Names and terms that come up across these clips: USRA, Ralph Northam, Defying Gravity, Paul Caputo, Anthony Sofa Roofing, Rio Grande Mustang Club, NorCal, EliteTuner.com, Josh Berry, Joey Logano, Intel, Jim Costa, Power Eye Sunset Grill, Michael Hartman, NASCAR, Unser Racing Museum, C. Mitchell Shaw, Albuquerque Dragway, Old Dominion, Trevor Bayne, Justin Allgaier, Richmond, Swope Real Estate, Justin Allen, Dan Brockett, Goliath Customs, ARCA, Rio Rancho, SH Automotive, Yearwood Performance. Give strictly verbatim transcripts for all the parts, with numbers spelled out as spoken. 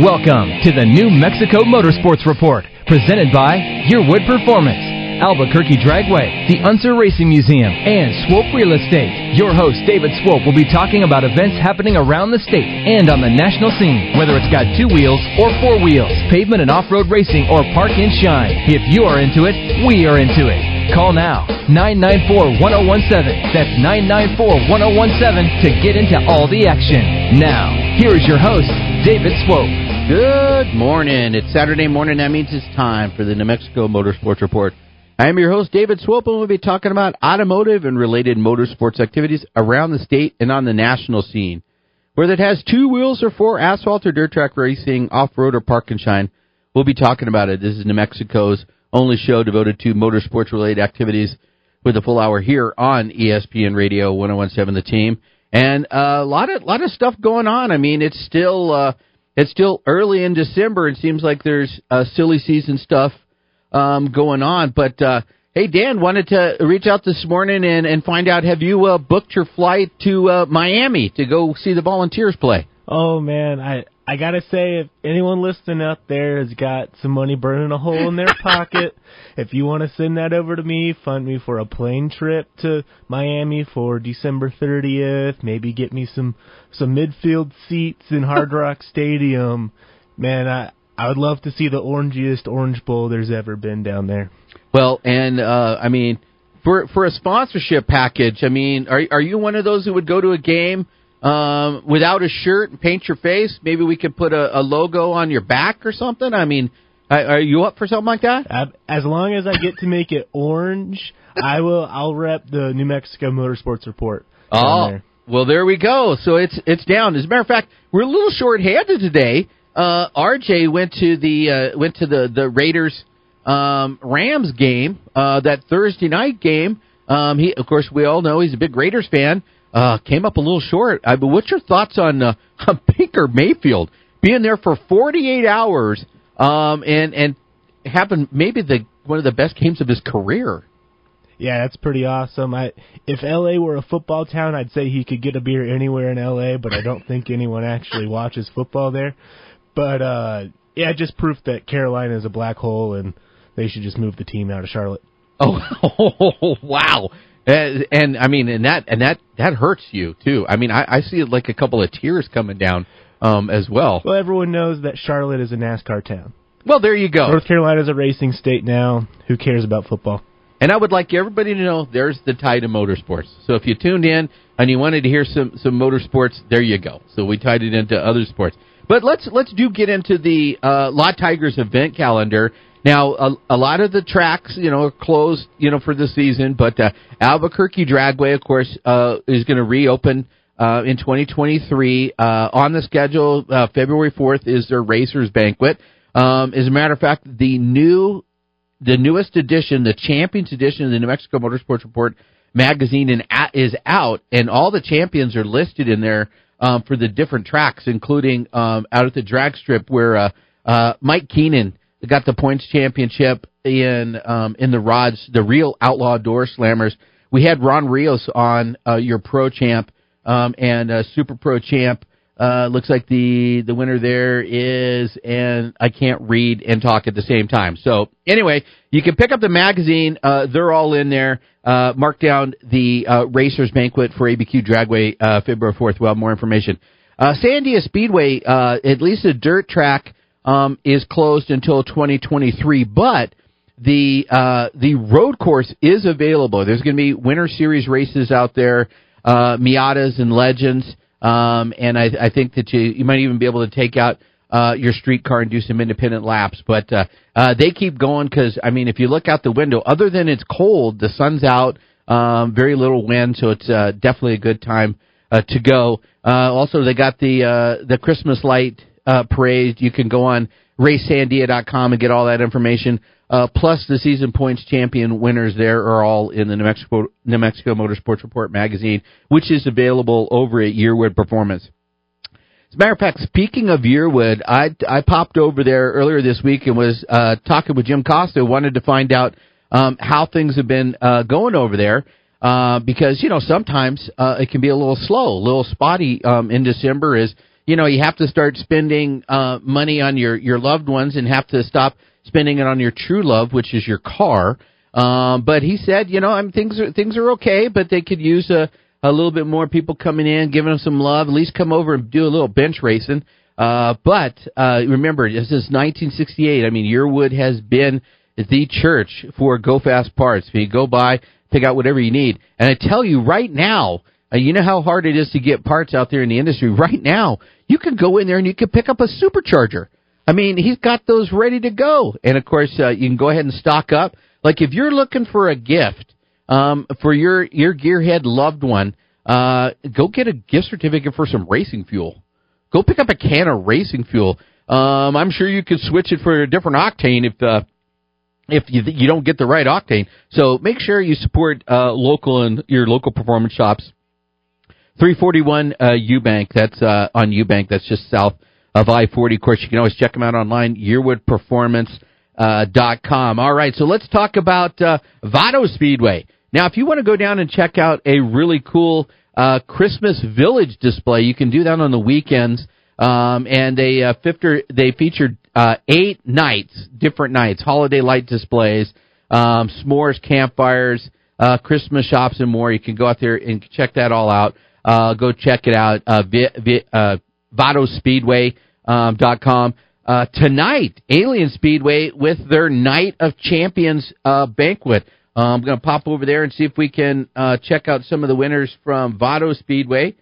Welcome to the New Mexico Motorsports Report, presented by Yearwood Performance, Albuquerque Dragway, the Unser Racing Museum, and Swope Real Estate. Your host, David Swope, will be talking about events happening around the state and on the national scene, whether it's got two wheels or four wheels, pavement and off-road racing, or park and shine. If you are into it, we are into it. Call now, nine nine four, one oh one seven. That's nine nine four, one oh one seven to get into all the action. Now, here is your host, David Swope. Good morning. It's Saturday morning. That means it's time for the New Mexico Motorsports Report. I am your host, David Swope, and we'll be talking about automotive and related motorsports activities around the state and on the national scene. Whether it has two wheels or four, asphalt or dirt track racing, off-road or park and shine, we'll be talking about it. This is New Mexico's only show devoted to motorsports-related activities with a full hour here on E S P N Radio one oh one seven The Team. And a lot of lot of stuff going on. I mean, it's still uh, it's still early in December. It seems like there's uh, silly season stuff um, going on. But uh, hey, Dan, wanted to reach out this morning and, and find out, have you uh, booked your flight to uh, Miami to go see the Volunteers play? Oh man, I I gotta say, if anyone listening out there has got some money burning a hole in their pocket, if you want to send that over to me, fund me for a plane trip to Miami for December thirtieth, maybe get me some, some midfield seats in Hard Rock Stadium. Man, I, I would love to see the orangiest Orange Bowl there's ever been down there. Well, and, uh, I mean, for, for a sponsorship package, I mean, are, are you one of those who would go to a game um, without a shirt and paint your face? Maybe we could put a, a logo on your back or something. I mean, are you up for something like that? As long as I get to make it orange, I will. I'll rep the New Mexico Motorsports Report. Oh, there. Well, there we go. So it's it's down. As a matter of fact, we're a little short-handed today. Uh, R J went to the uh, went to the the Raiders um, Rams game, uh, that Thursday night game. Um, he, of course, we all know he's a big Raiders fan. Uh, came up a little short. I, but what's your thoughts on, uh, on Baker Mayfield being there for forty-eight hours? Um and and happened maybe the one of the best games of his career. Yeah, that's pretty awesome. I if L A were a football town, I'd say he could get a beer anywhere in L A, but I don't think anyone actually watches football there. But uh yeah, just proof that Carolina is a black hole and they should just move the team out of Charlotte. Oh, wow. And, and I mean, and that and that that hurts you too. I mean, I, I see like a couple of tears coming down. Um, as well. Well, everyone knows that Charlotte is a NASCAR town. Well, there you go. North Carolina's a racing state now. Who cares about football? And I would like everybody to know there's the tie to motorsports. So if you tuned in and you wanted to hear some, some motorsports, there you go. So we tied it into other sports. But let's let's do get into the uh, La Tigers event calendar. Now, a, a lot of the tracks, you know, are closed, you know, for the season. But uh, Albuquerque Dragway, of course, uh, is going to reopen Uh, in twenty twenty-three, uh, on the schedule, uh, February fourth is their Racers Banquet. Um, as a matter of fact, the new, the newest edition, the Champions Edition of the New Mexico Motorsports Report magazine in, uh, is out, and all the champions are listed in there um, for the different tracks, including um, out at the drag strip where uh, uh, Mike Keenan got the points championship in um, in the rods, the real outlaw door slammers. We had Ron Rios on uh, your pro champ. Um, and uh, Super Pro Champ, uh, looks like the, the winner there is, and I can't read and talk at the same time. So anyway, you can pick up the magazine. Uh, they're all in there. Uh, mark down the uh, Racers Banquet for A B Q Dragway uh, February fourth. We'll have more information. Uh, Sandia Speedway, uh, at least the dirt track, um, is closed until twenty twenty-three, but the uh, the road course is available. There's going to be Winter Series races out there. Uh, Miatas and Legends, um, and I, I think that you, you might even be able to take out uh, your street car and do some independent laps. But uh, uh, they keep going because, I mean, if you look out the window, other than it's cold, the sun's out, um, very little wind, so it's uh, definitely a good time uh, to go. Uh, also, they got the uh, the Christmas light uh, parade. You can go on race sandia dot com and get all that information. Uh, plus, the season points champion winners there are all in the New Mexico New Mexico Motorsports Report magazine, which is available over at Yearwood Performance. As a matter of fact, speaking of Yearwood, I, I popped over there earlier this week and was uh, talking with Jim Costa. Wanted to find out um, how things have been uh, going over there uh, because, you know, sometimes uh, it can be a little slow, a little spotty um, in December as you know, you have to start spending uh, money on your, your loved ones and have to stop spending it on your true love, which is your car. Um, but he said, you know, I'm, things are things are okay, but they could use a, a little bit more people coming in, giving them some love, at least come over and do a little bench racing. Uh, but uh, remember, this is nineteen sixty-eight. I mean, Yearwood has been the church for Go Fast parts. I mean, go by, pick out whatever you need. And I tell you right now, uh, you know how hard it is to get parts out there in the industry. Right now, you can go in there and you can pick up a supercharger. I mean, he's got those ready to go. And, of course, uh, you can go ahead and stock up. Like, if you're looking for a gift um, for your, your gearhead loved one, uh, go get a gift certificate for some racing fuel. Go pick up a can of racing fuel. Um, I'm sure you could switch it for a different octane if uh, if you, you don't get the right octane. So make sure you support uh, local and your local performance shops. three forty-one uh, Eubank. That's uh, on Eubank. That's just south of I forty. Of course, you can always check them out online, yearwood performance dot com. All right, so let's talk about uh, Vado Speedway. Now, if you want to go down and check out a really cool Uh, Christmas Village display. You can do that on the weekends. Um, and they, uh, fifter, they featured, uh, eight nights, different nights, holiday light displays, um, s'mores, campfires, uh, Christmas shops and more. You can go out there and check that all out. Uh, go check it out. Uh, vi, vi, uh, vado speedway dot com. Uh, tonight, Alien Speedway with their Night of Champions, uh, banquet. Uh, I'm going to pop over there and see if we can uh, check out some of the winners from Vado Speedway.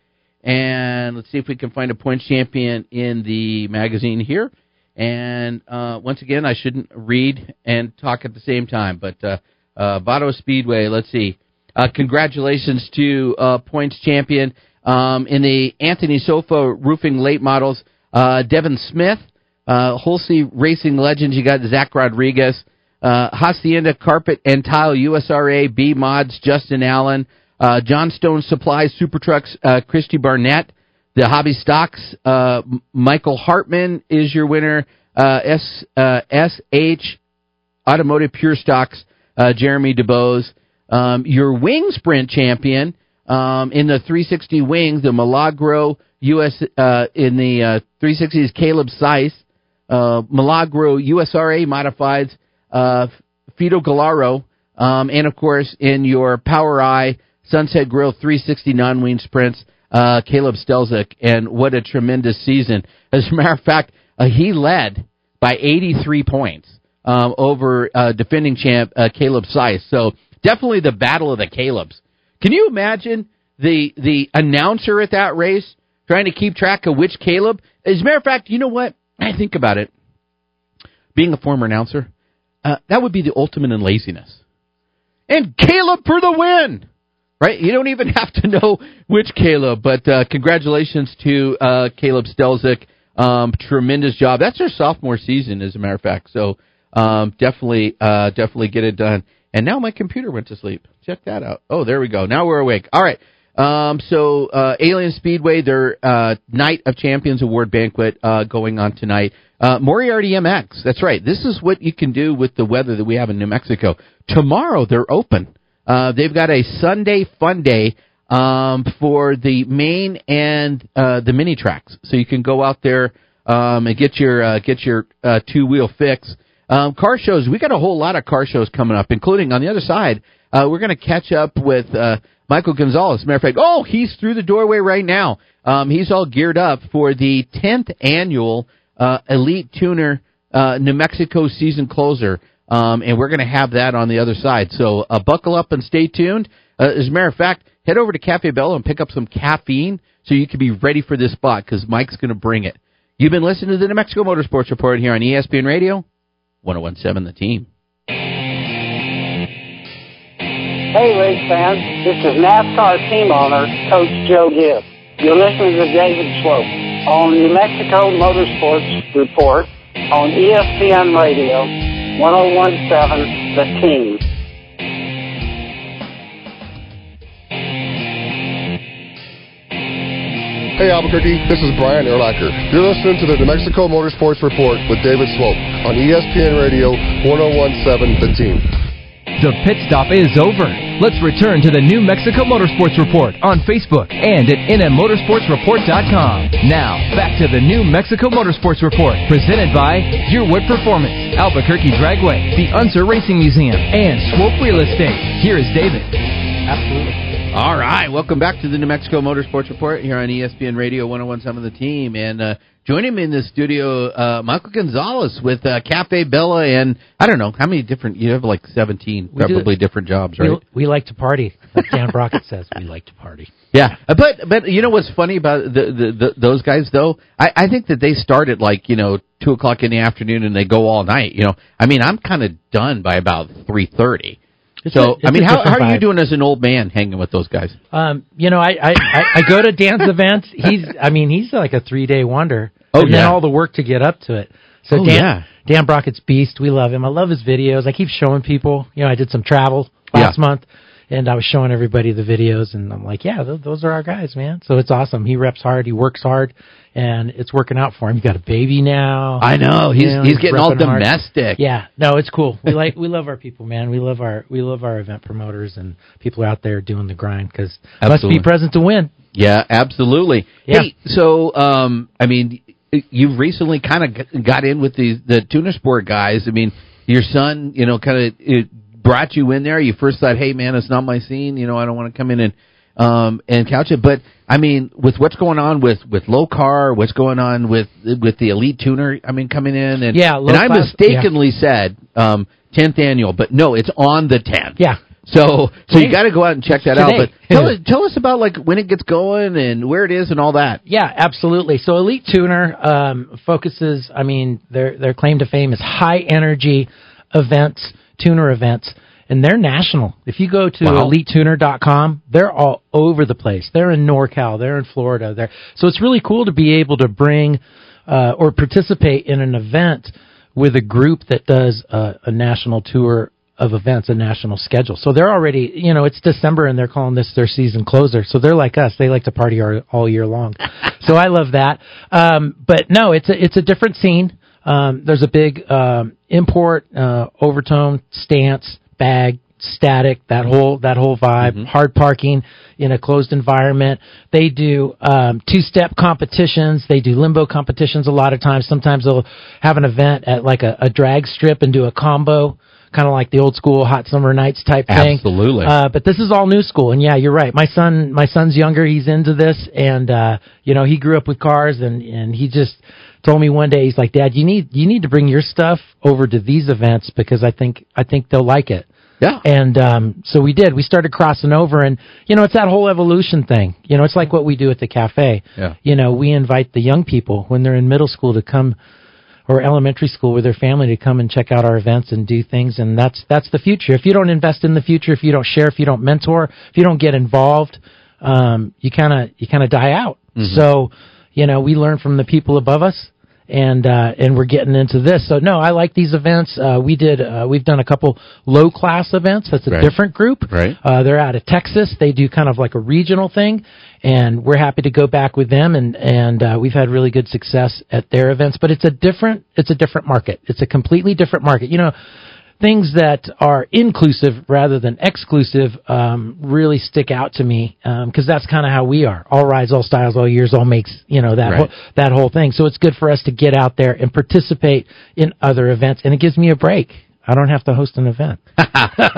And let's see if we can find a points champion in the magazine here. And uh, once again, I shouldn't read and talk at the same time. But uh, uh, Vado Speedway, let's see. Uh, congratulations to uh, points champion um, in the Anthony Sofa Roofing Late Models, uh, Devin Smith, uh, Holsey Racing Legends. You got Zach Rodriguez. Uh, Hacienda Carpet and Tile, U S R A, B Mods, Justin Allen, uh, Johnstone Supply, Super Trucks, uh, Christy Barnett, the Hobby Stocks, uh, Michael Hartman is your winner, uh, S, uh, S H Automotive Pure Stocks, uh, Jeremy DeBose, um, your wing sprint champion, um, in the three sixty wings, the Milagro U S, uh, in the, uh, three sixty is Caleb Seiss, uh, Milagro U S R A Modifieds, Uh, Fido Gallaro, um, and of course in your Power Eye Sunset Grill three sixty non-wing sprints, uh, Caleb Stelzik, and what a tremendous season! As a matter of fact, uh, he led by eighty-three points um, over uh, defending champ uh, Caleb Seiss. So definitely the battle of the Calebs. Can you imagine the the announcer at that race trying to keep track of which Caleb? As a matter of fact, you know what? I think about it. Being a former announcer. Uh, that would be the ultimate in laziness. And Caleb for the win! Right? You don't even have to know which Caleb, but uh, congratulations to uh, Caleb Stelzik. Um, tremendous job. That's their sophomore season, as a matter of fact. So um, definitely uh, definitely get it done. And now my computer went to sleep. Check that out. Oh, there we go. Now we're awake. All right. Um, so uh, Alien Speedway, their uh, Night of Champions Award banquet uh, going on tonight. Uh, Moriarty M X, that's right. This is what you can do with the weather that we have in New Mexico. Tomorrow, they're open. Uh, they've got a Sunday fun day um, for the main and uh, the mini tracks. So you can go out there um, and get your uh, get your uh, two-wheel fix. Um, car shows, we got a whole lot of car shows coming up, including on the other side. Uh, we're going to catch up with uh, Michael Gonzalez. As a matter of fact, oh, he's through the doorway right now. Um, he's all geared up for the tenth annual Uh, Elite Tuner, uh, New Mexico season closer. Um, and we're going to have that on the other side. So uh, buckle up and stay tuned. Uh, as a matter of fact, head over to Cafe Bella and pick up some caffeine so you can be ready for this spot because Mike's going to bring it. You've been listening to the New Mexico Motorsports Report here on E S P N Radio, one oh one point seven The Team. Hey, race fans. This is NASCAR team owner, Coach Joe Gibbs. You're listening to David Swope on New Mexico Motorsports Report on E S P N Radio, one oh one point seven The Team. Hey Albuquerque, this is Brian Erlacher. You're listening to the New Mexico Motorsports Report with David Swope on E S P N Radio, one oh one point seven The Team. The pit stop is over. Let's return to the New Mexico Motorsports Report on Facebook and at n m motorsports report dot com. Now, back to the New Mexico Motorsports Report, presented by Yearwood Performance, Albuquerque Dragway, the Unser Racing Museum, and Swope Real Estate. Here is David. Absolutely. All right, welcome back to the New Mexico Motorsports Report here on E S P N Radio one oh one point seven The Team. And uh, joining me in the studio, uh, Michael Gonzalez with uh, Cafe Bella, and I don't know, how many different, you have like seventeen we probably do, different jobs, right? We, we like to party. Like Dan Brockett says, we like to party. Yeah, but but you know what's funny about the, the, the, those guys, though? I, I think that they start at like, you know, two o'clock in the afternoon and they go all night, you know. I mean, I'm kind of done by about three thirty. It's so, a, I mean, how, how are you doing as an old man hanging with those guys? Um, you know, I, I, I, I go to Dan's events. He's, I mean, he's like a three-day wonder. Oh, and yeah. Then all the work to get up to it. So oh, Dan, yeah. Dan Brockett's beast. We love him. I love his videos. I keep showing people. You know, I did some travel last yeah. month, and I was showing everybody the videos, and I'm like, yeah, those, those are our guys, man. So it's awesome. He reps hard. He works hard, and it's working out for him. He's got a baby now. I know. He's you know, he's, he's getting all domestic. Hard. Yeah. No, it's cool. We like we love our people, man. We love our we love our event promoters and people out there doing the grind because must be present to win. Yeah, absolutely. Yeah. Hey, so um, I mean, you've recently kind of got in with the the tuner sport guys. I mean, your son, you know, kind of. Brought you in there. You first thought, hey, man, it's not my scene. You know, I don't want to come in and um, and couch it. But, I mean, with what's going on with, with Low-Car, what's going on with with the Elite Tuner, I mean, coming in. And, yeah, and I mistakenly yeah. said um, tenth annual, but no, it's on the tenth. Yeah. So so you got to go out and check that Today. out. But tell us, tell us about, like, when it gets going and where it is and all that. Yeah, absolutely. So Elite Tuner um, focuses, I mean, their their claim to fame is high-energy events, tuner events, and they're national. If you go to wow. elite tuner dot com, they're all over the place. They're in NorCal, they're in Florida, they're so it's really cool to be able to bring uh, or participate in an event with a group that does uh, a national tour of events, a national schedule. So they're already, you know, it's December and they're calling this their season closer. So they're like us. They like to party our, all year long. So I love that. Um, but no, it's a, it's a different scene. Um, there's a big um, import, uh, overtone, stance, bag, static, that whole that whole vibe, mm-hmm. hard parking in a closed environment. They do um, two-step competitions. They do limbo competitions a lot of times. Sometimes they'll have an event at like a, a drag strip and do a combo, kind of like the old school Hot Summer Nights type thing. Absolutely. Uh, but this is all new school. And yeah, you're right. My son, my son's younger. He's into this. And, uh, you know, he grew up with cars and, and he just told me one day, he's like, Dad, you need, you need to bring your stuff over to these events because I think, I think they'll like it. Yeah. And, um, so we did, we started crossing over and, you know, it's that whole evolution thing. You know, it's like what we do at the cafe. Yeah. You know, we invite the young people when they're in middle school to come, or elementary school with their family to come and check out our events and do things, and that's that's the future. If you don't invest in the future, if you don't share, if you don't mentor, if you don't get involved, um, you kind of you kind of die out. Mm-hmm. So, you know, we learn from the people above us, and uh, and we're getting into this. So, no, I like these events. Uh, we did uh, we've done a couple low class events. That's a right. different group. Right. Uh, they're out of Texas. They do kind of like a regional thing. And we're happy to go back with them, and and uh, we've had really good success at their events. But it's a different it's a different market. It's a completely different market. You know, things that are inclusive rather than exclusive um, really stick out to me because um, that's kind of how we are. All rides, all styles, all years, all makes. You know that right. whole, that whole thing. So it's good for us to get out there and participate in other events, and it gives me a break. I don't have to host an event.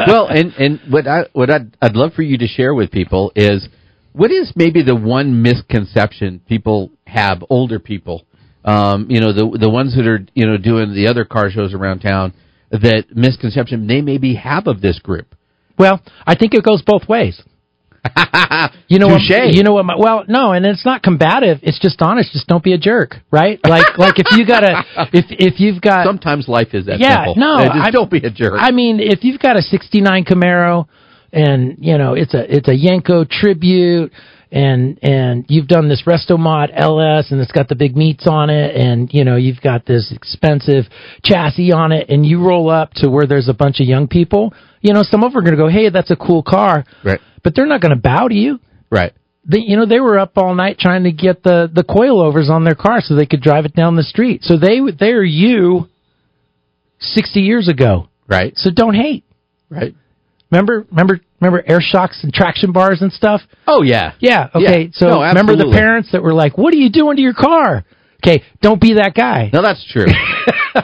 Well, and and what I what I'd, I'd love for you to share with people is. What is maybe the one misconception people have, older people, um, you know, the the ones that are, you know, doing the other car shows around town, that misconception they maybe have of this group? Well, I think it goes both ways. You know what? You know what? My, well, no, and it's not combative. It's just honest. Just don't be a jerk, right? Like, like if you gotta, if if you've got, sometimes life is that yeah, simple. No, just I, don't be a jerk. I mean, if you've got a sixty-nine Camaro. And, you know, it's a, it's a Yanko tribute and, and you've done this Restomod L S and it's got the big meats on it. And, you know, you've got this expensive chassis on it and you roll up to where there's a bunch of young people, you know, some of them are going to go, hey, that's a cool car, right? But they're not going to bow to you. Right. They, you know, they were up all night trying to get the, the coilovers on their car so they could drive it down the street. So they, they're you sixty years ago. Right. So don't hate. Right. Remember, remember, remember air shocks and traction bars and stuff? Oh, yeah. Yeah, okay. Yeah. So no, remember the parents that were like, what are you doing to your car? Okay, don't be that guy. No, that's true.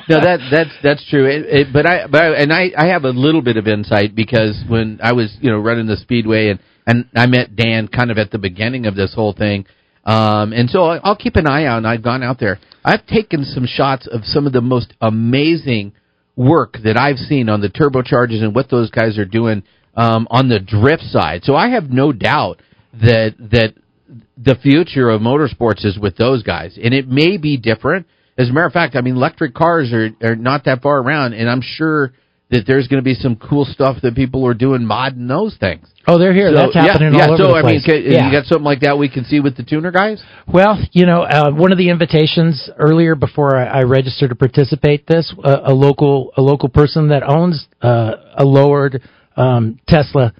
no, that that's that's true. It, it, but I but I, and I, I have a little bit of insight because when I was you know running the speedway and, and I met Dan kind of at the beginning of this whole thing, um, and so I'll keep an eye out. And I've gone out there. I've taken some shots of some of the most amazing work that I've seen on the turbochargers and what those guys are doing um, on the drift side. So I have no doubt that that. The future of motorsports is with those guys, and it may be different. As a matter of fact, I mean, electric cars are, are not that far around, and I'm sure that there's going to be some cool stuff that people are doing modding those things. Oh, they're here. So, That's happening yeah, all yeah, over so, the I place. Mean, can, yeah. You got something like that we can see with the tuner guys? Well, you know, uh, one of the invitations earlier before I, I registered to participate this, uh, a local a local person that owns uh, a lowered um, Tesla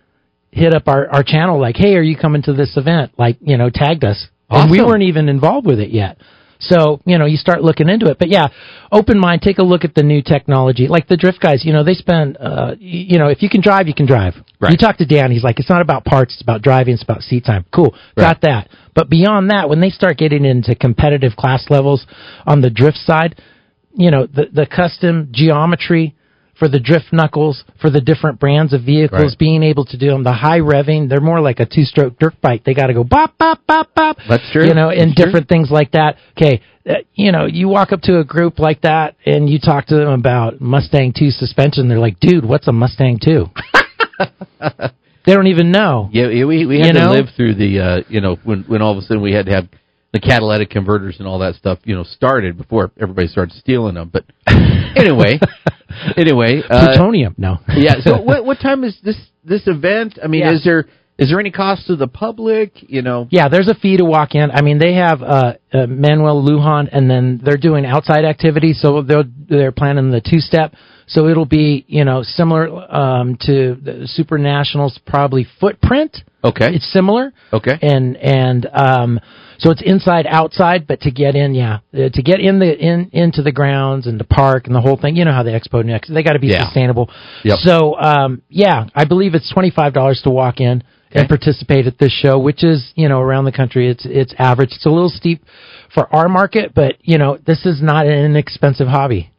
hit up our, our channel like, hey, are you coming to this event? Like, you know, tagged us. Awesome. And we weren't even involved with it yet. So, you know, you start looking into it. But, yeah, open mind, take a look at the new technology. Like the drift guys, you know, they spend, uh, you know, if you can drive, you can drive. Right. You talk to Dan, he's like, it's not about parts, it's about driving, it's about seat time. Cool, right. Got that. But beyond that, when they start getting into competitive class levels on the drift side, you know, the, the custom geometry, for the drift knuckles, for the different brands of vehicles, right. Being able to do them, the high revving, they're more like a two-stroke dirt bike. They got to go bop, bop, bop, bop. That's true. You know, and That's different true. Things like that. Okay, uh, you know, you walk up to a group like that, and you talk to them about Mustang two suspension. They're like, dude, what's a Mustang two? They don't even know. Yeah, we we had you to know? live through the, uh, you know, when, when all of a sudden we had to have the catalytic converters and all that stuff, you know, started before everybody started stealing them. But anyway, anyway, uh, plutonium. No, yeah. So what what time is this this event? I mean, yeah. is there is there any cost to the public? You know, yeah. There's a fee to walk in. I mean, they have uh, uh, Manuel Lujan, and then they're doing outside activities, so they're they're planning the two step. So it'll be you know similar um, to the Super Nationals probably footprint. Okay, it's similar. Okay, and and um. So it's inside, outside, but to get in, yeah, uh, to get in the in into the grounds and the park and the whole thing, you know how the Expo Next, they got to be yeah. sustainable. Yep. So, um, yeah, I believe it's twenty-five dollars to walk in okay. and participate at this show, which is, you know, around the country, it's it's average. It's a little steep for our market, but you know, this is not an inexpensive hobby.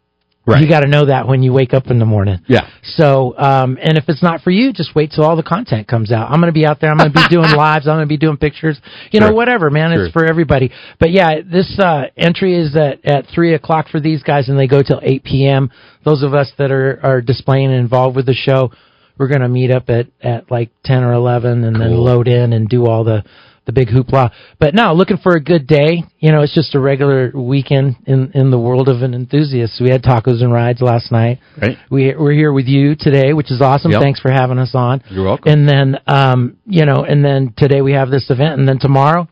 Right. You got to know that when you wake up in the morning. Yeah. So, um, and if it's not for you, just wait till all the content comes out. I'm going to be out there. I'm going to be doing lives. I'm going to be doing pictures. You sure. know, whatever, man. Sure. It's for everybody. But yeah, this uh, entry is at, at three o'clock for these guys, and they go till eight p.m. Those of us that are, are displaying and involved with the show, we're going to meet up at, at like ten or eleven, and cool. then load in and do all the. The big hoopla. But no, looking for a good day. You know, it's just a regular weekend in, in the world of an enthusiast. We had tacos and rides last night. Right. We, we're here with you today, which is awesome. Yep. Thanks for having us on. You're welcome. And then, um, you know, and then today we have this event. And then tomorrow,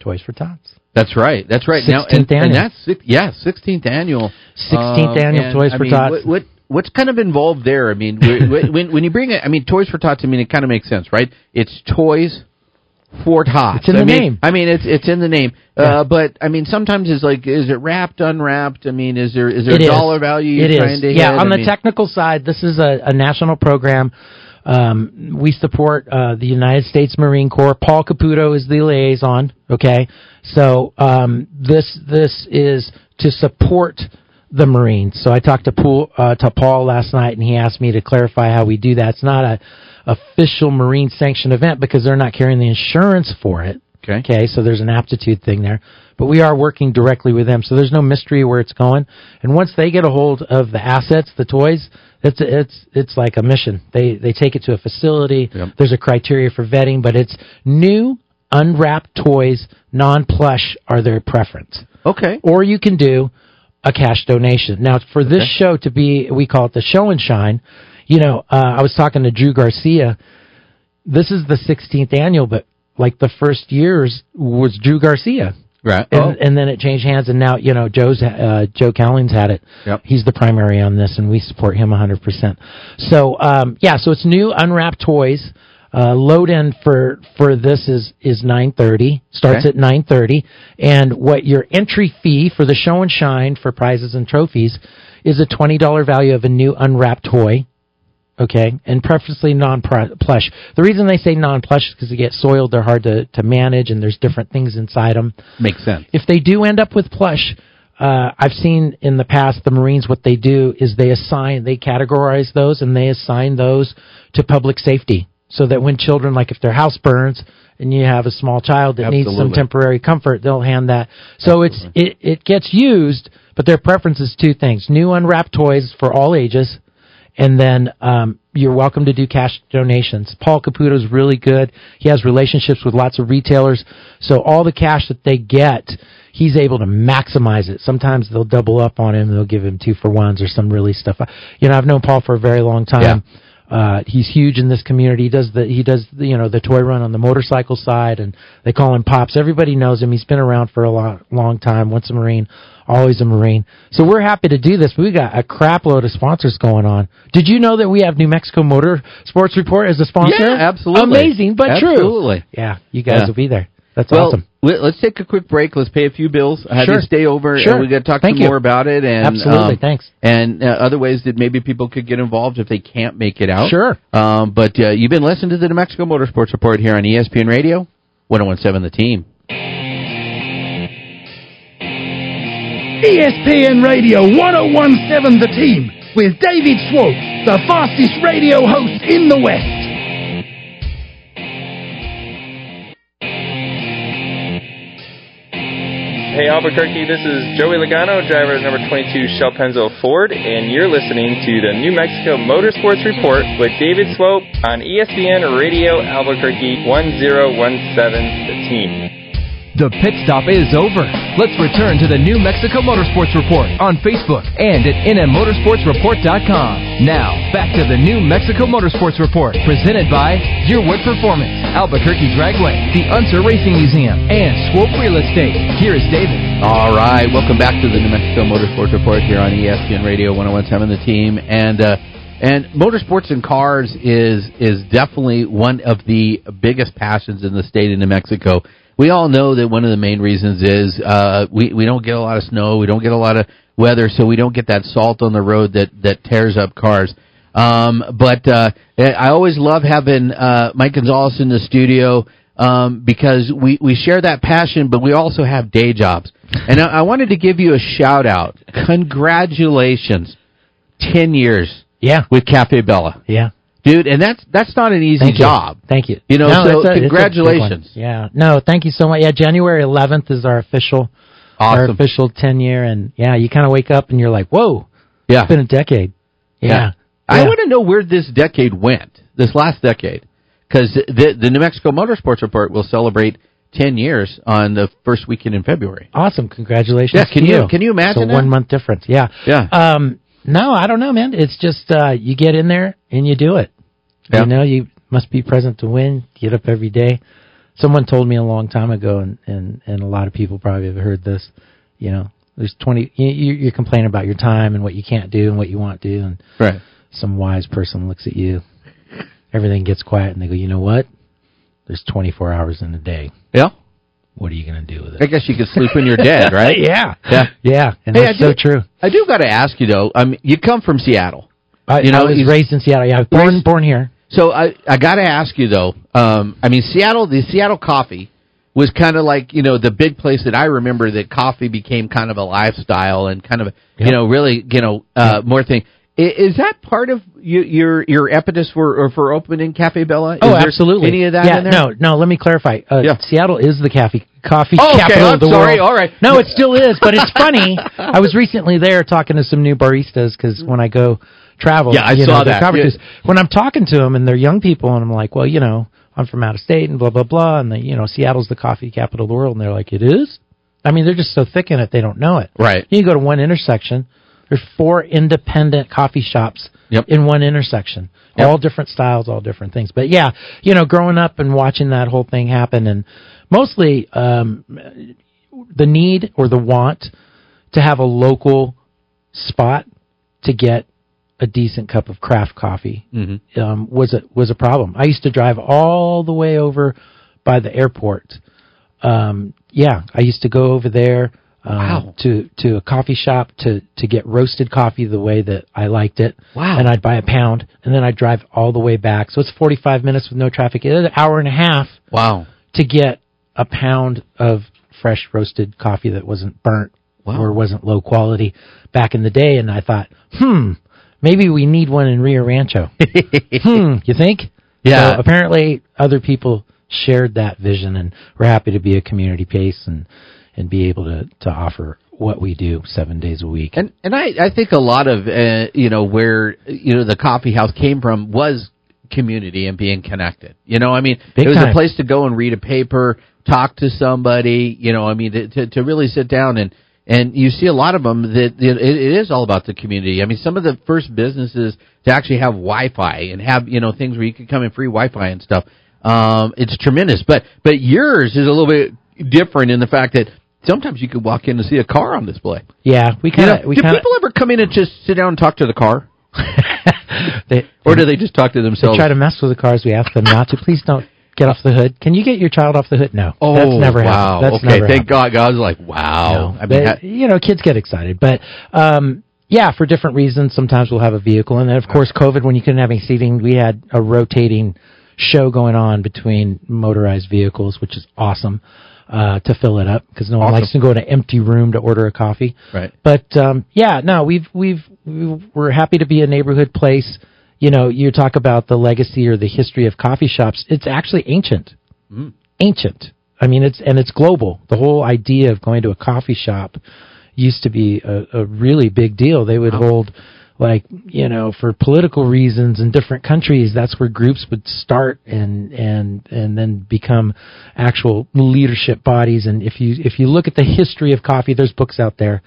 Toys for Tots. That's right. That's right. sixteenth now, and, annual. And that's, yeah, sixteenth annual. sixteenth um, annual Toys I for mean, Tots. What, what, what's kind of involved there? I mean, when, when you bring it, I mean, Toys for Tots, I mean, it kind of makes sense, right? It's toys for tots. It's in the I mean, name. I mean, it's it's in the name. Uh, yeah. But I mean, sometimes it's like, is it wrapped, unwrapped? I mean, is there is there it a is. dollar value you're it trying is. to yeah, hit? Yeah, on I the mean, technical side, this is a, a national program. Um, we support uh, the United States Marine Corps. Paul Caputo is the liaison. Okay, so um, this this is to support the Marines. So I talked to Paul, uh, to Paul last night, and he asked me to clarify how we do that. It's not a official Marine sanctioned event because they're not carrying the insurance for it. Okay. Okay. So there's an aptitude thing there, but we are working directly with them. So there's no mystery where it's going. And once they get a hold of the assets, the toys, it's, it's, it's like a mission. They, they take it to a facility. Yep. There's a criteria for vetting, but it's new unwrapped toys, non-plush are their preference. Okay. Or you can do a cash donation. Now for this okay. show to be, we call it the show and shine. You know, uh, I was talking to Drew Garcia. This is the sixteenth annual, but like the first years was Drew Garcia. Right. And, oh. and then it changed hands, and now, you know, Joe's uh, Joe Cowling's had it. Yep. He's the primary on this, and we support him one hundred percent. So, um, yeah, so it's new unwrapped toys. Uh, load in for, for this is, is nine thirty, starts okay. at nine thirty. And what your entry fee for the show and shine for prizes and trophies is a twenty dollars value of a new unwrapped toy. okay, and preferably non-plush. The reason they say non-plush is because they get soiled, they're hard to, to manage, and there's different things inside them. Makes sense. If they do end up with plush, uh, I've seen in the past the Marines, what they do is they assign, they categorize those, and they assign those to public safety. So that when children, like if their house burns and you have a small child that Absolutely. needs some temporary comfort, they'll hand that. So Absolutely. it's it, it gets used, but their preference is two things. New unwrapped toys for all ages, and then um, you're welcome to do cash donations. Paul Caputo's really good. He has relationships with lots of retailers. So all the cash that they get, he's able to maximize it. Sometimes they'll double up on him. They'll give him two-for-ones or some really stuff. You know, I've known Paul for a very long time. Yeah. Uh, he's huge in this community. He does the, he does the, you know, the toy run on the motorcycle side, and they call him Pops. Everybody knows him. He's been around for a long, long time. Once a Marine, always a Marine. So we're happy to do this. We got a crap load of sponsors going on. Did you know that we have New Mexico Motorsports Report as a sponsor? Yeah, absolutely. Amazing, but absolutely. true. Absolutely. Yeah, you guys yeah. will be there. That's well, awesome. Let's take a quick break. Let's pay a few bills. Have sure. you stay over, sure. and we're going to talk Thank some you. more about it. And, Absolutely. Um, Thanks. And uh, other ways that maybe people could get involved if they can't make it out. Sure. Um, but uh, you've been listening to the New Mexico Motorsports Report here on E S P N Radio, one oh one point seven The Team. E S P N Radio, one oh one point seven The Team, with David Swope, the fastest radio host in the West. Hey Albuquerque, this is Joey Logano, driver of number twenty-two Shell Penzo Ford, and you're listening to the New Mexico Motorsports Report with David Swope on E S P N Radio Albuquerque one oh one point seven The Team. The pit stop is over. Let's return to the New Mexico Motorsports Report on Facebook and at n m motorsports report dot com. Now, back to the New Mexico Motorsports Report, presented by Yearwood Performance, Albuquerque Dragway, the Unser Racing Museum, and Swope Real Estate. Here is David. All right, welcome back to the New Mexico Motorsports Report here on E S P N Radio one oh one point seven The Team. And uh, and motorsports and cars is is definitely one of the biggest passions in the state of New Mexico. We all know that one of the main reasons is uh, we, we don't get a lot of snow, we don't get a lot of weather, so we don't get that salt on the road that, that tears up cars. Um, but uh, I always love having uh, Mike Gonzalez in the studio um, because we, we share that passion, but we also have day jobs. And I, I wanted to give you a shout-out. Congratulations. Ten years yeah. with Cafe Bella. Yeah. Dude, and that's that's not an easy thank job. Thank you. You know, no, so a, congratulations. Yeah. No, thank you so much. Yeah, January eleventh is our official awesome. our official ten year, and yeah, you kind of wake up and you're like, "Whoa." Yeah. It's been a decade. Yeah. yeah. I yeah. want to know where this decade went. This last decade. Cuz the the New Mexico Motorsports Report will celebrate ten years on the first weekend in February. Awesome. Congratulations. Yeah, can you, you can you imagine? So that? one month difference. Yeah. Yeah. Um No, I don't know, man. It's just uh, you get in there and you do it. Yeah. You know, you must be present to win. Get up every day. Someone told me a long time ago, and, and, and a lot of people probably have heard this, you know, there's twenty, you, you complain about your time and what you can't do and what you want to do. And right. some wise person looks at you, everything gets quiet, and they go, you know what? There's twenty-four hours in a day. Yeah. What are you going to do with it? I guess you could sleep when you're dead, right? yeah. Yeah. Yeah. And hey, that's do, so true. I do got to ask you, though. I mean, you come from Seattle. I, you know, I was raised in Seattle. Yeah, I was born, raised, born here. So I, I got to ask you, though. Um, I mean, Seattle, the Seattle coffee was kind of like, you know, the big place that I remember that coffee became kind of a lifestyle and kind of, yep. you know, really, you know, uh, yep. more thing. Is that part of your your, your impetus for for opening Cafe Bella? Is oh, absolutely. Any of that yeah, in there? No, no. Let me clarify. Uh, yeah. Seattle is the cafe, coffee oh, capital okay, of the I'm sorry. world. All right. No, it still is, but it's funny. I was recently there talking to some new baristas because when I go travel, yeah, I you saw know, that. Yeah. When I'm talking to them and they're young people, and I'm like, well, you know, I'm from out of state and blah blah blah, and the, you know, Seattle's the coffee capital of the world, and they're like, it is. I mean, they're just so thick in it they don't know it. Right. You go to one intersection. There's four independent coffee shops yep. in one intersection, yep. all different styles, all different things. But, yeah, you know, growing up and watching that whole thing happen, and mostly um, the need or the want to have a local spot to get a decent cup of craft coffee mm-hmm. um, was a, was a problem. I used to drive all the way over by the airport. Um, yeah, I used to go over there. um, wow. to, to a coffee shop to, to get roasted coffee the way that I liked it. Wow. And I'd buy a pound, and then I'd drive all the way back. So it's forty-five minutes with no traffic. It was an hour and a half wow. to get a pound of fresh roasted coffee that wasn't burnt wow. or wasn't low quality back in the day. And I thought, hmm, maybe we need one in Rio Rancho. hmm, you think? Yeah. So apparently other people shared that vision, and we're happy to be a community pace and, and be able to, to offer what we do seven days a week. And and I, I think a lot of, uh, you know, where, you know, the coffee house came from was community and being connected. You know, I mean, Big it was time. a place to go and read a paper, talk to somebody, you know, I mean, to, to, to really sit down and, and you see a lot of them that it, it is all about the community. I mean, some of the first businesses to actually have Wi-Fi and have, you know, things where you could come in free Wi-Fi and stuff. Um, it's tremendous, but, but yours is a little bit different in the fact that sometimes you could walk in and see a car on display. Yeah. We kind of, you know, we do kinda, people ever come in and just sit down and talk to the car? they, or do they just talk to themselves? They try to mess with the cars. We ask them not to. Please don't get off the hood. Can you get your child off the hood? No. Oh, that's never wow. happened. That's okay. Never Thank happened. God. God was like, wow. No, I mean, but, I, you know, kids get excited, but, um, yeah, for different reasons, sometimes we'll have a vehicle. And then of course, COVID, when you couldn't have any seating, we had a rotating show going on between motorized vehicles, which is awesome uh to fill it up, because no one awesome. likes to go to an empty room to order a coffee, right? But um yeah no we've we've we're happy to be a neighborhood place. You know, you talk about the legacy or the history of coffee shops, it's actually ancient. mm. ancient I mean, it's and it's global. The whole idea of going to a coffee shop used to be a, a really big deal. They would wow. hold, like, you know, for political reasons in different countries, that's where groups would start and, and, and then become actual leadership bodies. And if you, if you look at the history of coffee, there's books out there,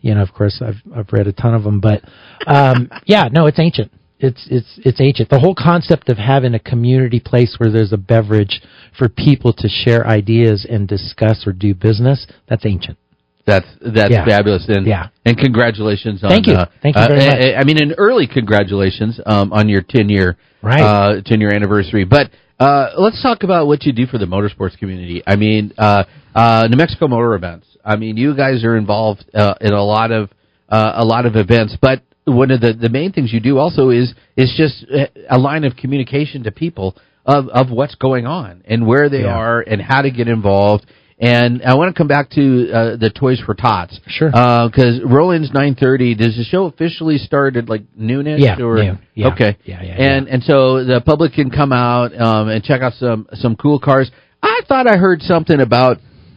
you know, of course I've, I've read a ton of them, but, um, yeah, no, it's ancient. It's, it's, it's ancient. The whole concept of having a community place where there's a beverage for people to share ideas and discuss or do business, that's ancient. That's that's yeah. fabulous, and yeah. and congratulations on thank you, uh, thank you very uh, much. I, I mean, an early congratulations um, on your ten year right uh, ten year anniversary. But uh, let's talk about what you do for the motorsports community. I mean, uh, uh, New Mexico Motor Events. I mean, you guys are involved uh, in a lot of uh, a lot of events, but one of the, the main things you do also is is just a line of communication to people of of what's going on and where they yeah. are and how to get involved. And I want to come back to uh, the Toys for Tots. Sure. Because uh, Roland's nine thirty, does the show officially start at like noonish? Yeah, or? yeah, yeah. Okay. Yeah, yeah, and, yeah. and so the public can come out um, and check out some, some cool cars. I thought I heard something about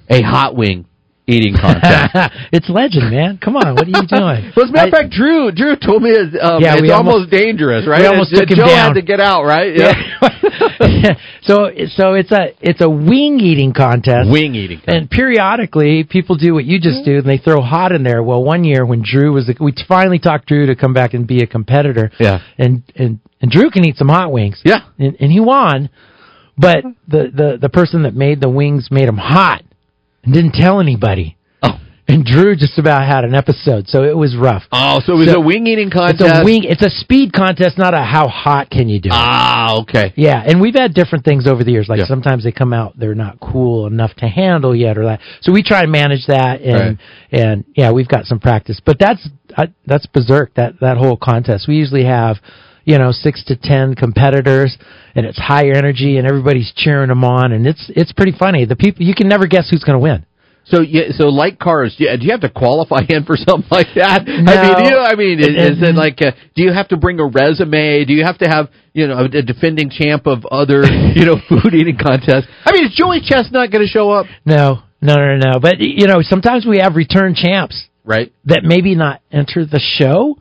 a hot wing eating contest. It's Legend, man. Come on, what are you doing? Well, as a matter of fact, Drew Drew told me um, yeah, it's almost, almost dangerous, right? We almost took him Joe down. Had to get out, right? Yeah. yeah. so so it's a it's a wing eating contest. Wing eating contest. And periodically, people do what you just do, and they throw hot in there. Well, one year when Drew was, a, we finally talked Drew to come back and be a competitor. Yeah. And and, and Drew can eat some hot wings. Yeah. And, and he won, but the, the, the person that made the wings made them hot. And didn't tell anybody. Oh. And Drew just about had an episode, so it was rough. Oh, so it was so, a wing eating contest. It's a wing. It's a speed contest, not a how hot can you do it. Ah, okay. Yeah, and we've had different things over the years. Like yeah. sometimes they come out, they're not cool enough to handle yet, or that. So we try and manage that, and right. and yeah, we've got some practice. But that's uh, that's berserk. That that whole contest. We usually have, you know, six to ten competitors, and it's high energy, and everybody's cheering them on, and it's it's pretty funny. The people, you can never guess who's going to win. So, yeah, so like cars, do you, do you have to qualify in for something like that? No. I mean, you know, I mean, is, is it like, uh, do you have to bring a resume? Do you have to have, you know, a defending champ of other, you know, food eating contests? I mean, is Joey Chestnut going to show up? No, no, no, no. But you know, sometimes we have return champs, right? That maybe not enter the show.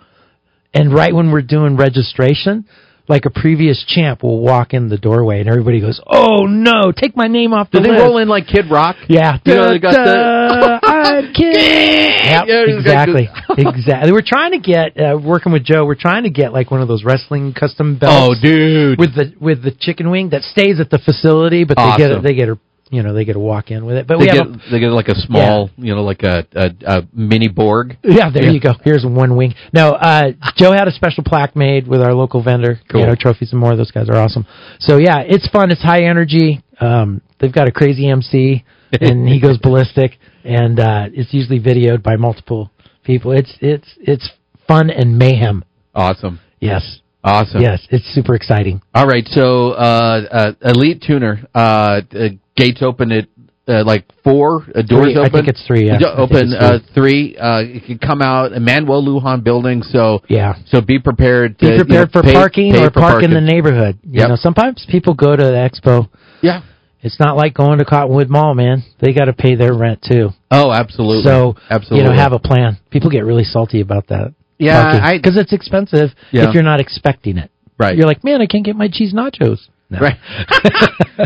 And right when we're doing registration, like a previous champ will walk in the doorway, and everybody goes, "Oh no, take my name off the list." Do they roll in like Kid Rock? Yeah, you know, they got the I'm Kid. Yep, yeah, exactly, exactly. We're trying to get uh, working with Joe. We're trying to get like one of those wrestling custom belts. Oh, dude, with the with the chicken wing that stays at the facility, but awesome. they get a, they get her. You know, they get to walk in with it. But they, we get, have a, they get like a small, yeah. you know, like a, a, a mini Borg. Yeah, there yeah. you go. Here's one wing. No, uh, Joe had a special plaque made with our local vendor. Cool. You know, Trophies and More. Those guys are awesome. So, yeah, it's fun. It's high energy. Um, they've got a crazy M C. and he goes ballistic, and uh, it's usually videoed by multiple people. It's it's it's fun and mayhem. Awesome. Yes. Awesome. Yes, it's super exciting. All right, so uh, uh, Elite Tuner, uh, uh, gates open at uh, like four, uh, doors three. Open. I think it's three. Yeah. Do- open it's uh, three. Uh, you can come out, Manuel Lujan building. So yeah. So be prepared. To, be prepared you know, for pay, parking pay or for park parking. in the neighborhood. You yep. know, sometimes people go to the expo. Yeah. It's not like going to Cottonwood Mall, man. They got to pay their rent too. Oh, absolutely. So absolutely. You know, have a plan. People get really salty about that. Yeah, because it's expensive yeah. if you're not expecting it. Right. You're like, man, I can't get my cheese nachos. No. Right.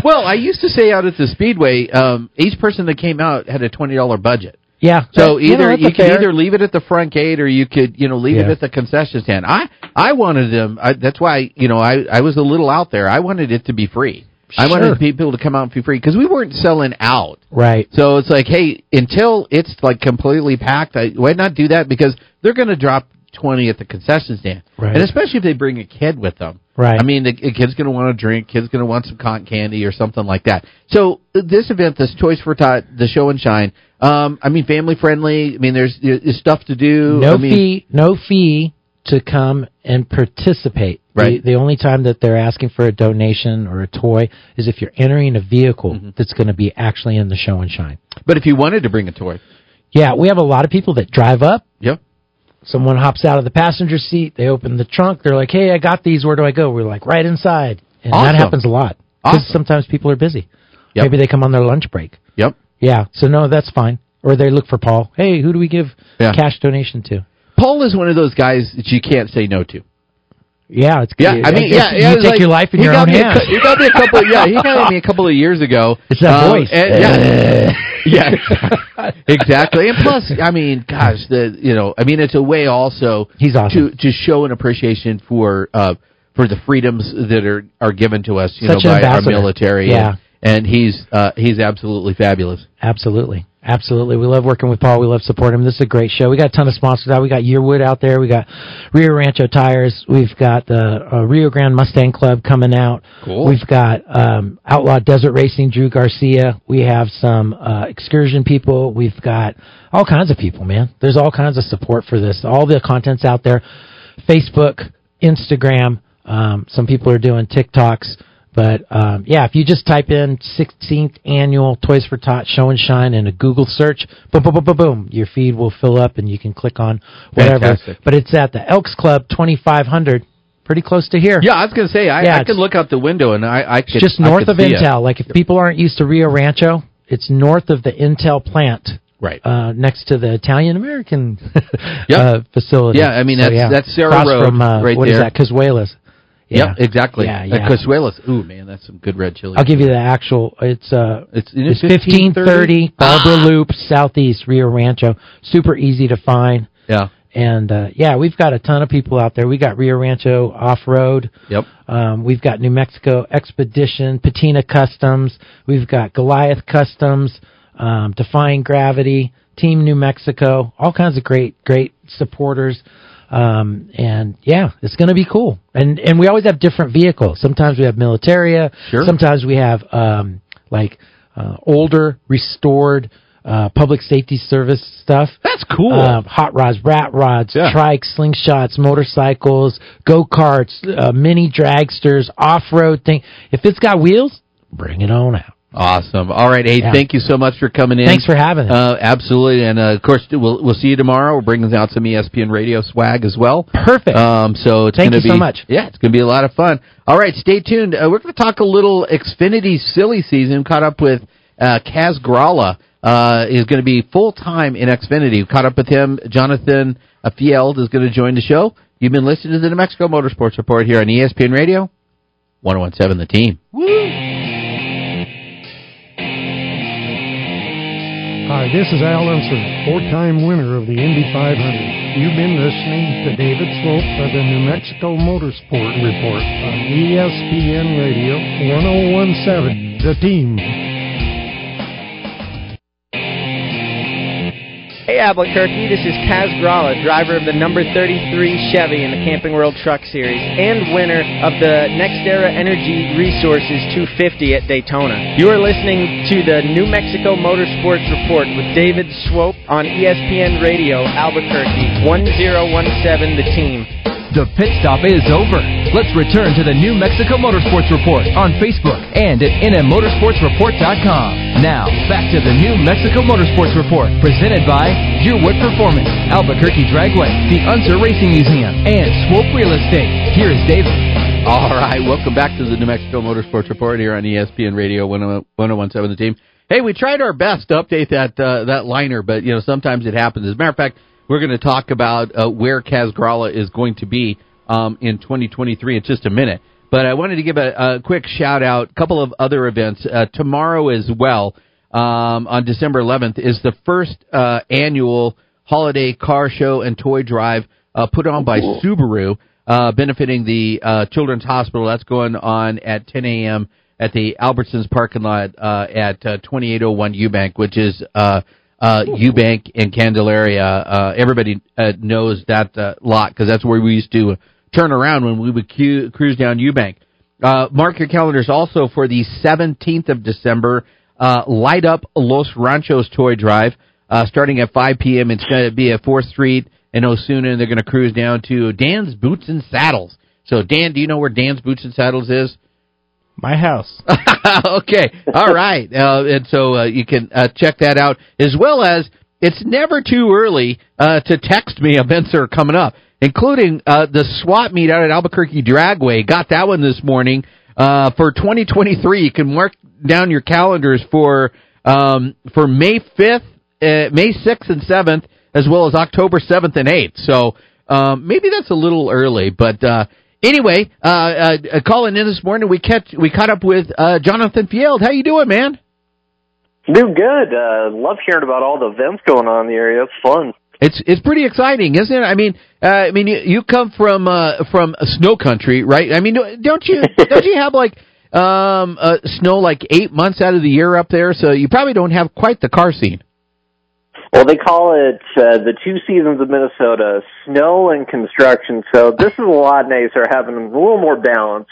Well, I used to say out at the Speedway, um, each person that came out had a twenty dollars budget. Yeah. So yeah, either no, you could either leave it at the front gate or you could, you know, leave yeah. it at the concession stand. I, I wanted them. I, that's why, you know, I, I was a little out there. I wanted it to be free. Sure. I wanted people to come out and be free because we weren't selling out. Right. So it's like, hey, until it's like completely packed, I, why not do that? Because they're going to drop twenty at the concession stand, right. And especially if they bring a kid with them. Right. I mean, the, the kid's going to want a drink, kid's going to want some cotton candy or something like that. So this event, this Toys for Tots, the Show and Shine, um, I mean, family friendly. I mean, there's, there's stuff to do. No I mean, fee, no fee to come and participate. Right. The, the only time that they're asking for a donation or a toy is if you're entering a vehicle mm-hmm. that's going to be actually in the Show and Shine. But if you wanted to bring a toy, yeah, we have a lot of people that drive up. Yep. Someone hops out of the passenger seat. They open the trunk. They're like, hey, I got these. Where do I go? We're like, right inside. And awesome. That happens a lot. Because awesome. Sometimes people are busy. Yep. Maybe they come on their lunch break. Yep. Yeah. So, no, that's fine. Or they look for Paul. Hey, who do we give yeah. cash donation to? Paul is one of those guys that you can't say no to. Yeah, it's good. Yeah, I mean, yeah, yeah, you take like, your life in your own hands. He got me a couple. Of, yeah, he got me a couple of years ago. It's that um, voice. And, yeah, uh. yeah, exactly. And plus, I mean, gosh, the you know, I mean, it's a way also He's awesome. to to show an appreciation for uh, for the freedoms that are, are given to us, you Such know, by ambassador. Our military. Yeah, and, and he's uh, he's absolutely fabulous. Absolutely. Absolutely. We love working with Paul. We love supporting him. This is a great show. We got a ton of sponsors out. We got Yearwood out there. We got Rio Rancho Tires. We've got the uh, Rio Grande Mustang Club coming out. Cool. We've got um, Outlaw Desert Racing, Drew Garcia. We have some uh, excursion people. We've got all kinds of people, man. There's all kinds of support for this. All the content's out there. Facebook, Instagram. Um, some people are doing TikToks. But, um, yeah, if you just type in sixteenth Annual Toys for Tots Show and Shine in a Google search, boom, boom, boom, boom, boom, your feed will fill up and you can click on whatever. Fantastic. But it's at the Elks Club twenty-five hundred, pretty close to here. Yeah, I was going to say, I, yeah, I could look out the window and I, I could just north could of Intel. It. Like, if people aren't used to Rio Rancho, it's north of the Intel plant. Right. Uh, next to the Italian-American yep. uh, facility. Yeah, I mean, that's, so, yeah. that's Sarah Across Road from, uh, right what there. What is that, Cazuelas. Yeah. Yep, exactly. Yeah, yeah. At Cazuelas. Ooh, man, that's some good red chili. I'll give you the actual. It's uh, it's, it's fifteen thirty Barbara Loop, Southeast, Rio Rancho. Super easy to find. Yeah. And, uh, yeah, we've got a ton of people out there. We got Rio Rancho Off-Road. Yep. Um, we've got New Mexico Expedition, Patina Customs. We've got Goliath Customs, um, Defying Gravity, Team New Mexico. All kinds of great, great supporters. Um, and yeah, it's going to be cool. And, and we always have different vehicles. Sometimes we have militaria. Sure. Sometimes we have, um, like, uh, older restored, uh, public safety service stuff. That's cool. Uh, hot rods, rat rods, yeah. trikes, slingshots, motorcycles, go-karts, uh, mini dragsters, off-road thing. If it's got wheels, bring it on out. Awesome. All right, hey, yeah. thank you so much for coming in. Thanks for having us. Uh, absolutely. And, uh, of course, we'll we'll see you tomorrow. We're bringing out some E S P N Radio swag as well. Perfect. Um, so it's thank gonna you be, so much. Yeah, it's going to be a lot of fun. All right, stay tuned. Uh, we're going to talk a little Xfinity silly season. Caught up with uh, Kaz Gralla. Uh, is going to be full-time in Xfinity. Caught up with him. Jonathan Field is going to join the show. You've been listening to the New Mexico Motorsports Report here on E S P N Radio. one oh one point seven The Team. Woo! Hi, this is Al Unser, four-time winner of the Indy five hundred. You've been listening to David Swope of the New Mexico Motorsport Report on E S P N Radio one oh one point seven, The Team. Hey, Albuquerque, this is Kaz Gralla, driver of the number thirty-three Chevy in the Camping World Truck Series and winner of the NextEra Energy Resources two fifty at Daytona. You are listening to the New Mexico Motorsports Report with David Swope on E S P N Radio, Albuquerque, ten seventeen The Team. The pit stop is over. Let's return to the New Mexico Motorsports Report on Facebook and at n m motorsports report dot com. Now, back to the New Mexico Motorsports Report, presented by Yearwood Performance, Albuquerque Dragway, the Unser Racing Museum, and Swope Real Estate. Here is David. All right, welcome back to the New Mexico Motorsports Report here on E S P N Radio one oh one point seven The Team. Hey, we tried our best to update that uh, that liner, but you know sometimes it happens. As a matter of fact, we're going to talk about uh, where Kaz Gralla is going to be um, in twenty twenty-three in just a minute. But I wanted to give a, a quick shout-out, a couple of other events. Uh, tomorrow as well, um, on December eleventh, is the first uh, annual holiday car show and toy drive uh, put on by Subaru, uh, benefiting the uh, Children's Hospital. That's going on at ten a.m. at the Albertsons parking lot uh, at uh, twenty-eight oh one Eubank, which is uh, uh, Eubank in Candelaria. Uh, everybody uh, knows that uh, lot because that's where we used to turn around when we would cu- cruise down Eubank. Uh, mark your calendars also for the seventeenth of December, uh, Light Up Los Ranchos Toy Drive, uh, starting at five p.m. It's going to be at fourth street in Osuna, and they're going to cruise down to Dan's Boots and Saddles. So, Dan, do you know where Dan's Boots and Saddles is? My house. Okay. All right. Uh, and so uh, you can uh, check that out, as well as it's never too early uh, to text me events that are coming up, including uh, the swap meet out at Albuquerque Dragway. Got that one this morning. Uh, for twenty twenty-three, you can mark down your calendars for um, for May fifth, uh, May sixth and seventh, as well as October seventh and eighth. So um, maybe that's a little early. But uh, anyway, uh, uh, calling in this morning, we catch, we caught up with uh, Jonathan Field. How you doing, man? Doing good. Uh, love hearing about all the events going on in the area. It's fun. It's it's pretty exciting, isn't it? I mean, uh, I mean, you, you come from uh, from snow country, right? I mean, don't you don't you have like um, uh, snow like eight months out of the year up there? So you probably don't have quite the car scene. Well, they call it uh, the two seasons of Minnesota: snow and construction. So this is a lot nicer, having a little more balance.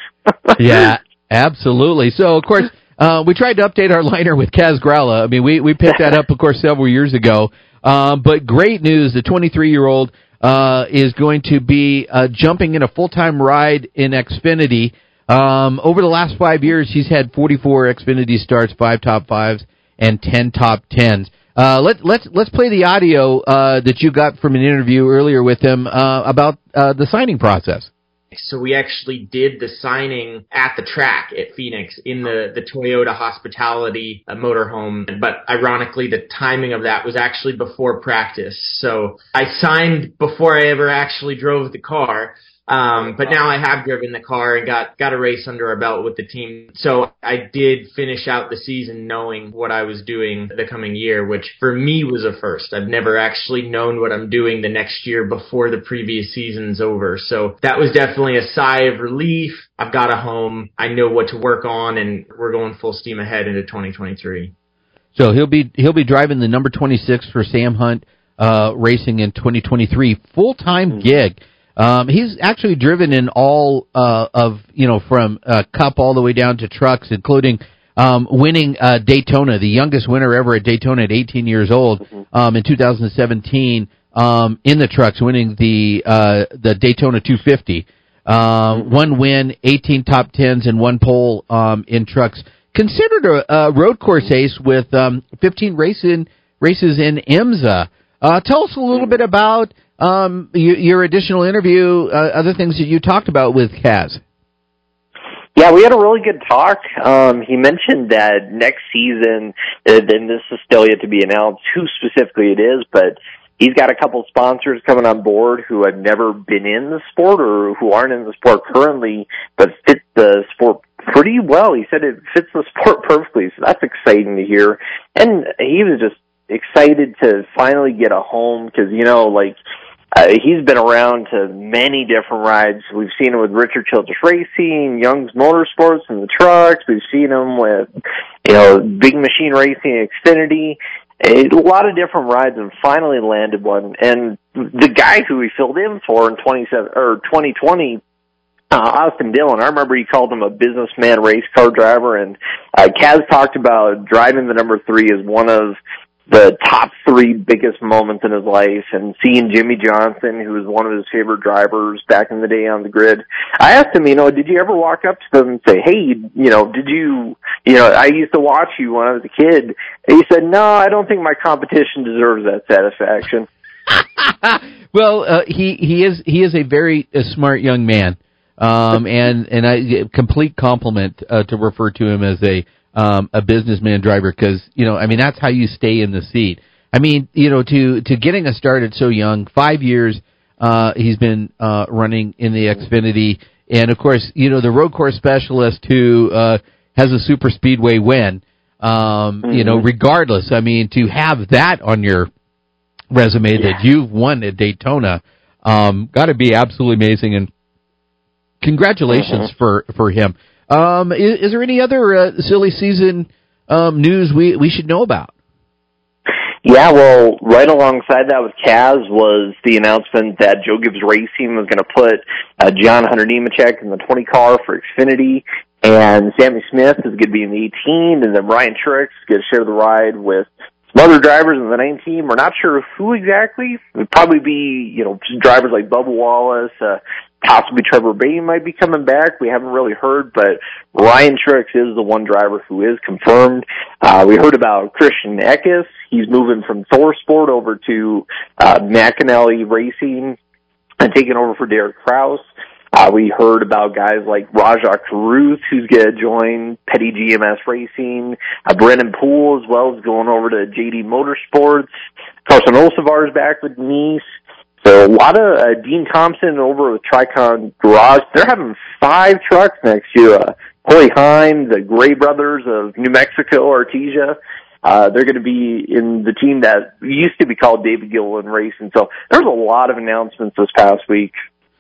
Yeah, absolutely. So of course, uh, we tried to update our liner with Kaz Gralla. I mean, we we picked that up, of course, several years ago. Um, but great news, the twenty-three-year-old uh, is going to be uh, jumping in a full-time ride in Xfinity. Um, over the last five years, he's had forty-four Xfinity starts, five top fives, and ten top tens. Uh, let, let's let's play the audio uh, that you got from an interview earlier with him uh, about uh, the signing process. So we actually did the signing at the track at Phoenix in the, the Toyota Hospitality uh, motorhome. But ironically, the timing of that was actually before practice. So I signed before I ever actually drove the car. Um, but now I have driven the car and got, got a race under our belt with the team. So I did finish out the season knowing what I was doing the coming year, which for me was a first. I've never actually known what I'm doing the next year before the previous season's over. So that was definitely a sigh of relief. I've got a home. I know what to work on, and we're going full steam ahead into twenty twenty-three. So he'll be, he'll be driving the number twenty-six for Sam Hunt, uh, Racing in twenty twenty-three, full-time gig. Um, he's actually driven in all uh, of, you know, from uh, Cup all the way down to trucks, including um, winning uh, Daytona, the youngest winner ever at Daytona at eighteen years old, um, in two thousand seventeen, um, in the trucks, winning the uh, the Daytona two fifty. Um, one win, eighteen top tens, and one pole um, in trucks. Considered a, a road course ace with um, fifteen race in, races in IMSA. Uh, tell us a little bit about Um, your, your additional interview, uh, other things that you talked about with Kaz. Yeah, we had a really good talk. Um, he mentioned that next season, and this is still yet to be announced who specifically it is, but he's got a couple sponsors coming on board who have never been in the sport or who aren't in the sport currently, but fit the sport pretty well. He said it fits the sport perfectly, so that's exciting to hear. And he was just excited to finally get a home because, you know, like, Uh, he's been around to many different rides. We've seen him with Richard Childress Racing, Young's Motorsports and the trucks. We've seen him with, you know, Big Machine Racing, Xfinity. a lot of different rides, and finally landed one. And the guy who he filled in for in twenty seven or twenty twenty, uh, Austin Dillon, I remember he called him a businessman race car driver. And uh, Kaz talked about driving the number three as one of the top three biggest moments in his life, and seeing Jimmy Johnson, who was one of his favorite drivers back in the day on the grid. I asked him, you know, did you ever walk up to them and say, hey, you know, did you, you know, I used to watch you when I was a kid. And he said, no, I don't think my competition deserves that satisfaction. Well, uh, he, he is, he is a very uh, smart young man. Um, and, and I complete compliment, uh, to refer to him as a, Um, a businessman driver, because, you know, I mean, that's how you stay in the seat. I mean, you know, to, to getting us started so young, five years, uh, he's been, uh, running in the Xfinity. And of course, you know, the road course specialist who, uh, has a super speedway win, um, mm-hmm. you know, regardless, I mean, to have that on your resume yeah. that you've won at Daytona, um, gotta be absolutely amazing. And congratulations mm-hmm. for, for him. Um, is, is there any other uh, silly season um, news we, we should know about? Yeah, well, right alongside that with Kaz was the announcement that Joe Gibbs Racing was going to put uh, John Hunter Nemechek in the twenty car for Xfinity, and Sammy Smith is going to be in the eighteen, and then Ryan Truex is going to share the ride with some other drivers in the nineteen. We're not sure who exactly. It would probably be, you know, drivers like Bubba Wallace, uh, possibly Trevor Bayne might be coming back. We haven't really heard, but Ryan Truex is the one driver who is confirmed. Uh, we heard about Christian Eckes. He's moving from Thor Sport over to uh, McAnally Racing and taking over for Derek Kraus. Uh, we heard about guys like Rajah Karuth, who's going to join Petty G M S Racing. Uh, Brennan Poole, as well, is going over to J D Motorsports. Carson Olsevar is back with Nice. So a lot of uh, Dean Thompson over with Tricon Garage. They're having five trucks next year. Uh, Corey Heim, the Gray brothers of New Mexico, Artesia. Uh, they're going to be in the team that used to be called David Gilliland Racing. So there's a lot of announcements this past week.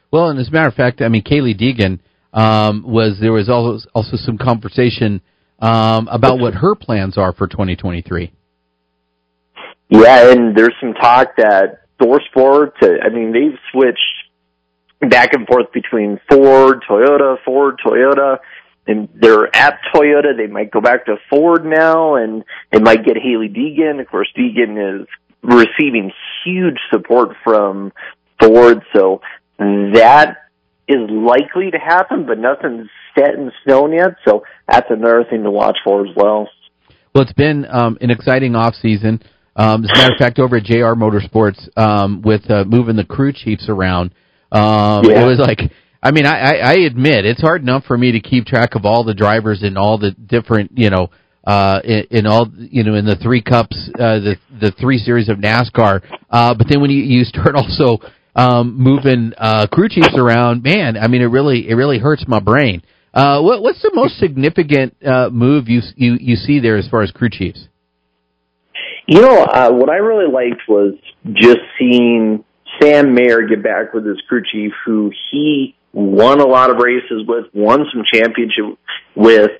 Well, and as a matter of fact, I mean, Kaylee Deegan, um, was, there was also, also some conversation, um, about what her plans are for twenty twenty-three. Yeah, and there's some talk that Thor Sport, to, I mean, they've switched back and forth between Ford, Toyota, Ford, Toyota, and they're at Toyota. They might go back to Ford now, and they might get Haley Deegan. Of course, Deegan is receiving huge support from Ford, so that is likely to happen, but nothing's set in stone yet, so that's another thing to watch for as well. Well, it's been um, an exciting offseason. Um, as a matter of fact, over at J R Motorsports, um, with uh, moving the crew chiefs around, um, yeah. it was like, I mean, I, I, I admit, it's hard enough for me to keep track of all the drivers in all the different, you know, uh, in, in all, you know, in the three cups, uh, the the three series of NASCAR. Uh, but then when you, you start also um, moving uh, crew chiefs around, man, I mean, it really it really hurts my brain. Uh, what, what's the most significant uh, move you, you you see there as far as crew chiefs? You know, uh, what I really liked was just seeing Sam Mayer get back with his crew chief, who he won a lot of races with, won some championship with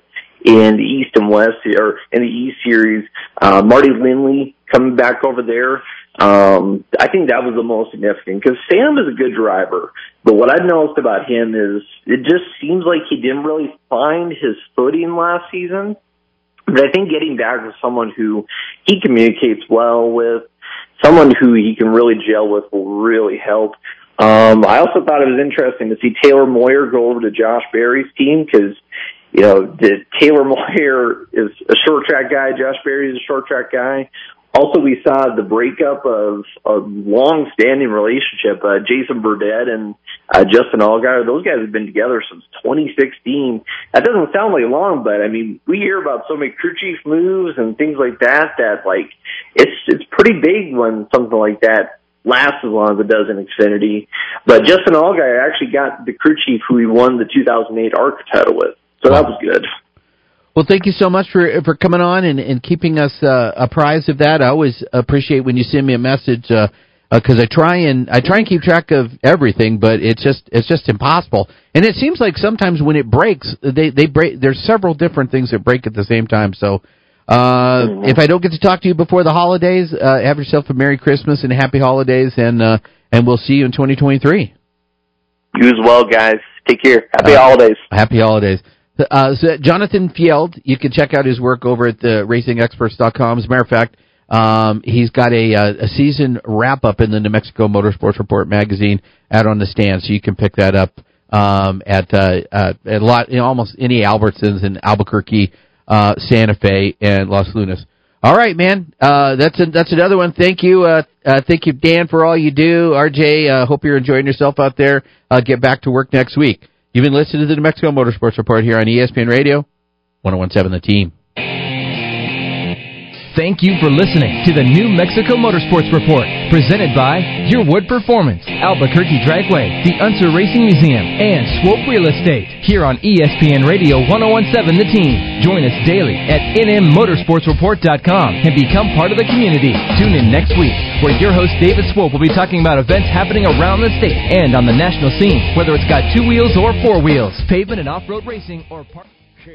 in the East and West, or in the East Series. Uh, Marty Lindley coming back over there. Um, I think that was the most significant, because Sam is a good driver, but what I've noticed about him is it just seems like he didn't really find his footing last season. But I think getting back with someone who he communicates well with, someone who he can really gel with, will really help. Um, I also thought it was interesting to see Taylor Moyer go over to Josh Berry's team, because, you know, the, Taylor Moyer is a short track guy. Josh Berry is a short track guy. Also, we saw the breakup of a long-standing relationship. Uh, Jason Burdett and uh, Justin Allgaier, those guys have been together since twenty sixteen. That doesn't sound like long, but, I mean, we hear about so many crew chief moves and things like that that, like, it's it's pretty big when something like that lasts as long as it does in Xfinity. But Justin Allgaier actually got the crew chief who he won the two thousand eight ARCA title with, so that was good. Well, thank you so much for for coming on and, and keeping us uh, apprised of that. I always appreciate when you send me a message, because uh, uh, I try and I try and keep track of everything, but it's just it's just impossible. And it seems like sometimes when it breaks, they they break. There's several different things that break at the same time. So Uh, mm-hmm. If I don't get to talk to you before the holidays, uh, have yourself a Merry Christmas and Happy Holidays, and uh, and we'll see you in twenty twenty-three. You as well, guys. Take care. Happy uh, holidays. Happy holidays. Uh, so Jonathan Field, you can check out his work over at the racing experts dot com. As a matter of fact, um, he's got a, a season wrap-up in the New Mexico Motorsports Report magazine out on the stand, so you can pick that up um, at, uh, uh, at a lot, you know, almost any Albertsons in Albuquerque, uh, Santa Fe, and Las Lunas. All right, man. Uh, that's a, that's another one. Thank you, uh, uh, thank you, Dan, for all you do. R J, uh, hope you're enjoying yourself out there. Uh, get back to work next week. You've been listening to the New Mexico Motorsports Report here on E S P N Radio, one oh one point seven The Team. Thank you for listening to the New Mexico Motorsports Report, presented by Yearwood Performance, Albuquerque Dragway, the Unser Racing Museum, and Swope Real Estate, here on E S P N Radio one oh one point seven The Team. Join us daily at n m motorsports report dot com and become part of the community. Tune in next week, where your host David Swope will be talking about events happening around the state and on the national scene, whether it's got two wheels or four wheels, pavement and off-road racing, or park.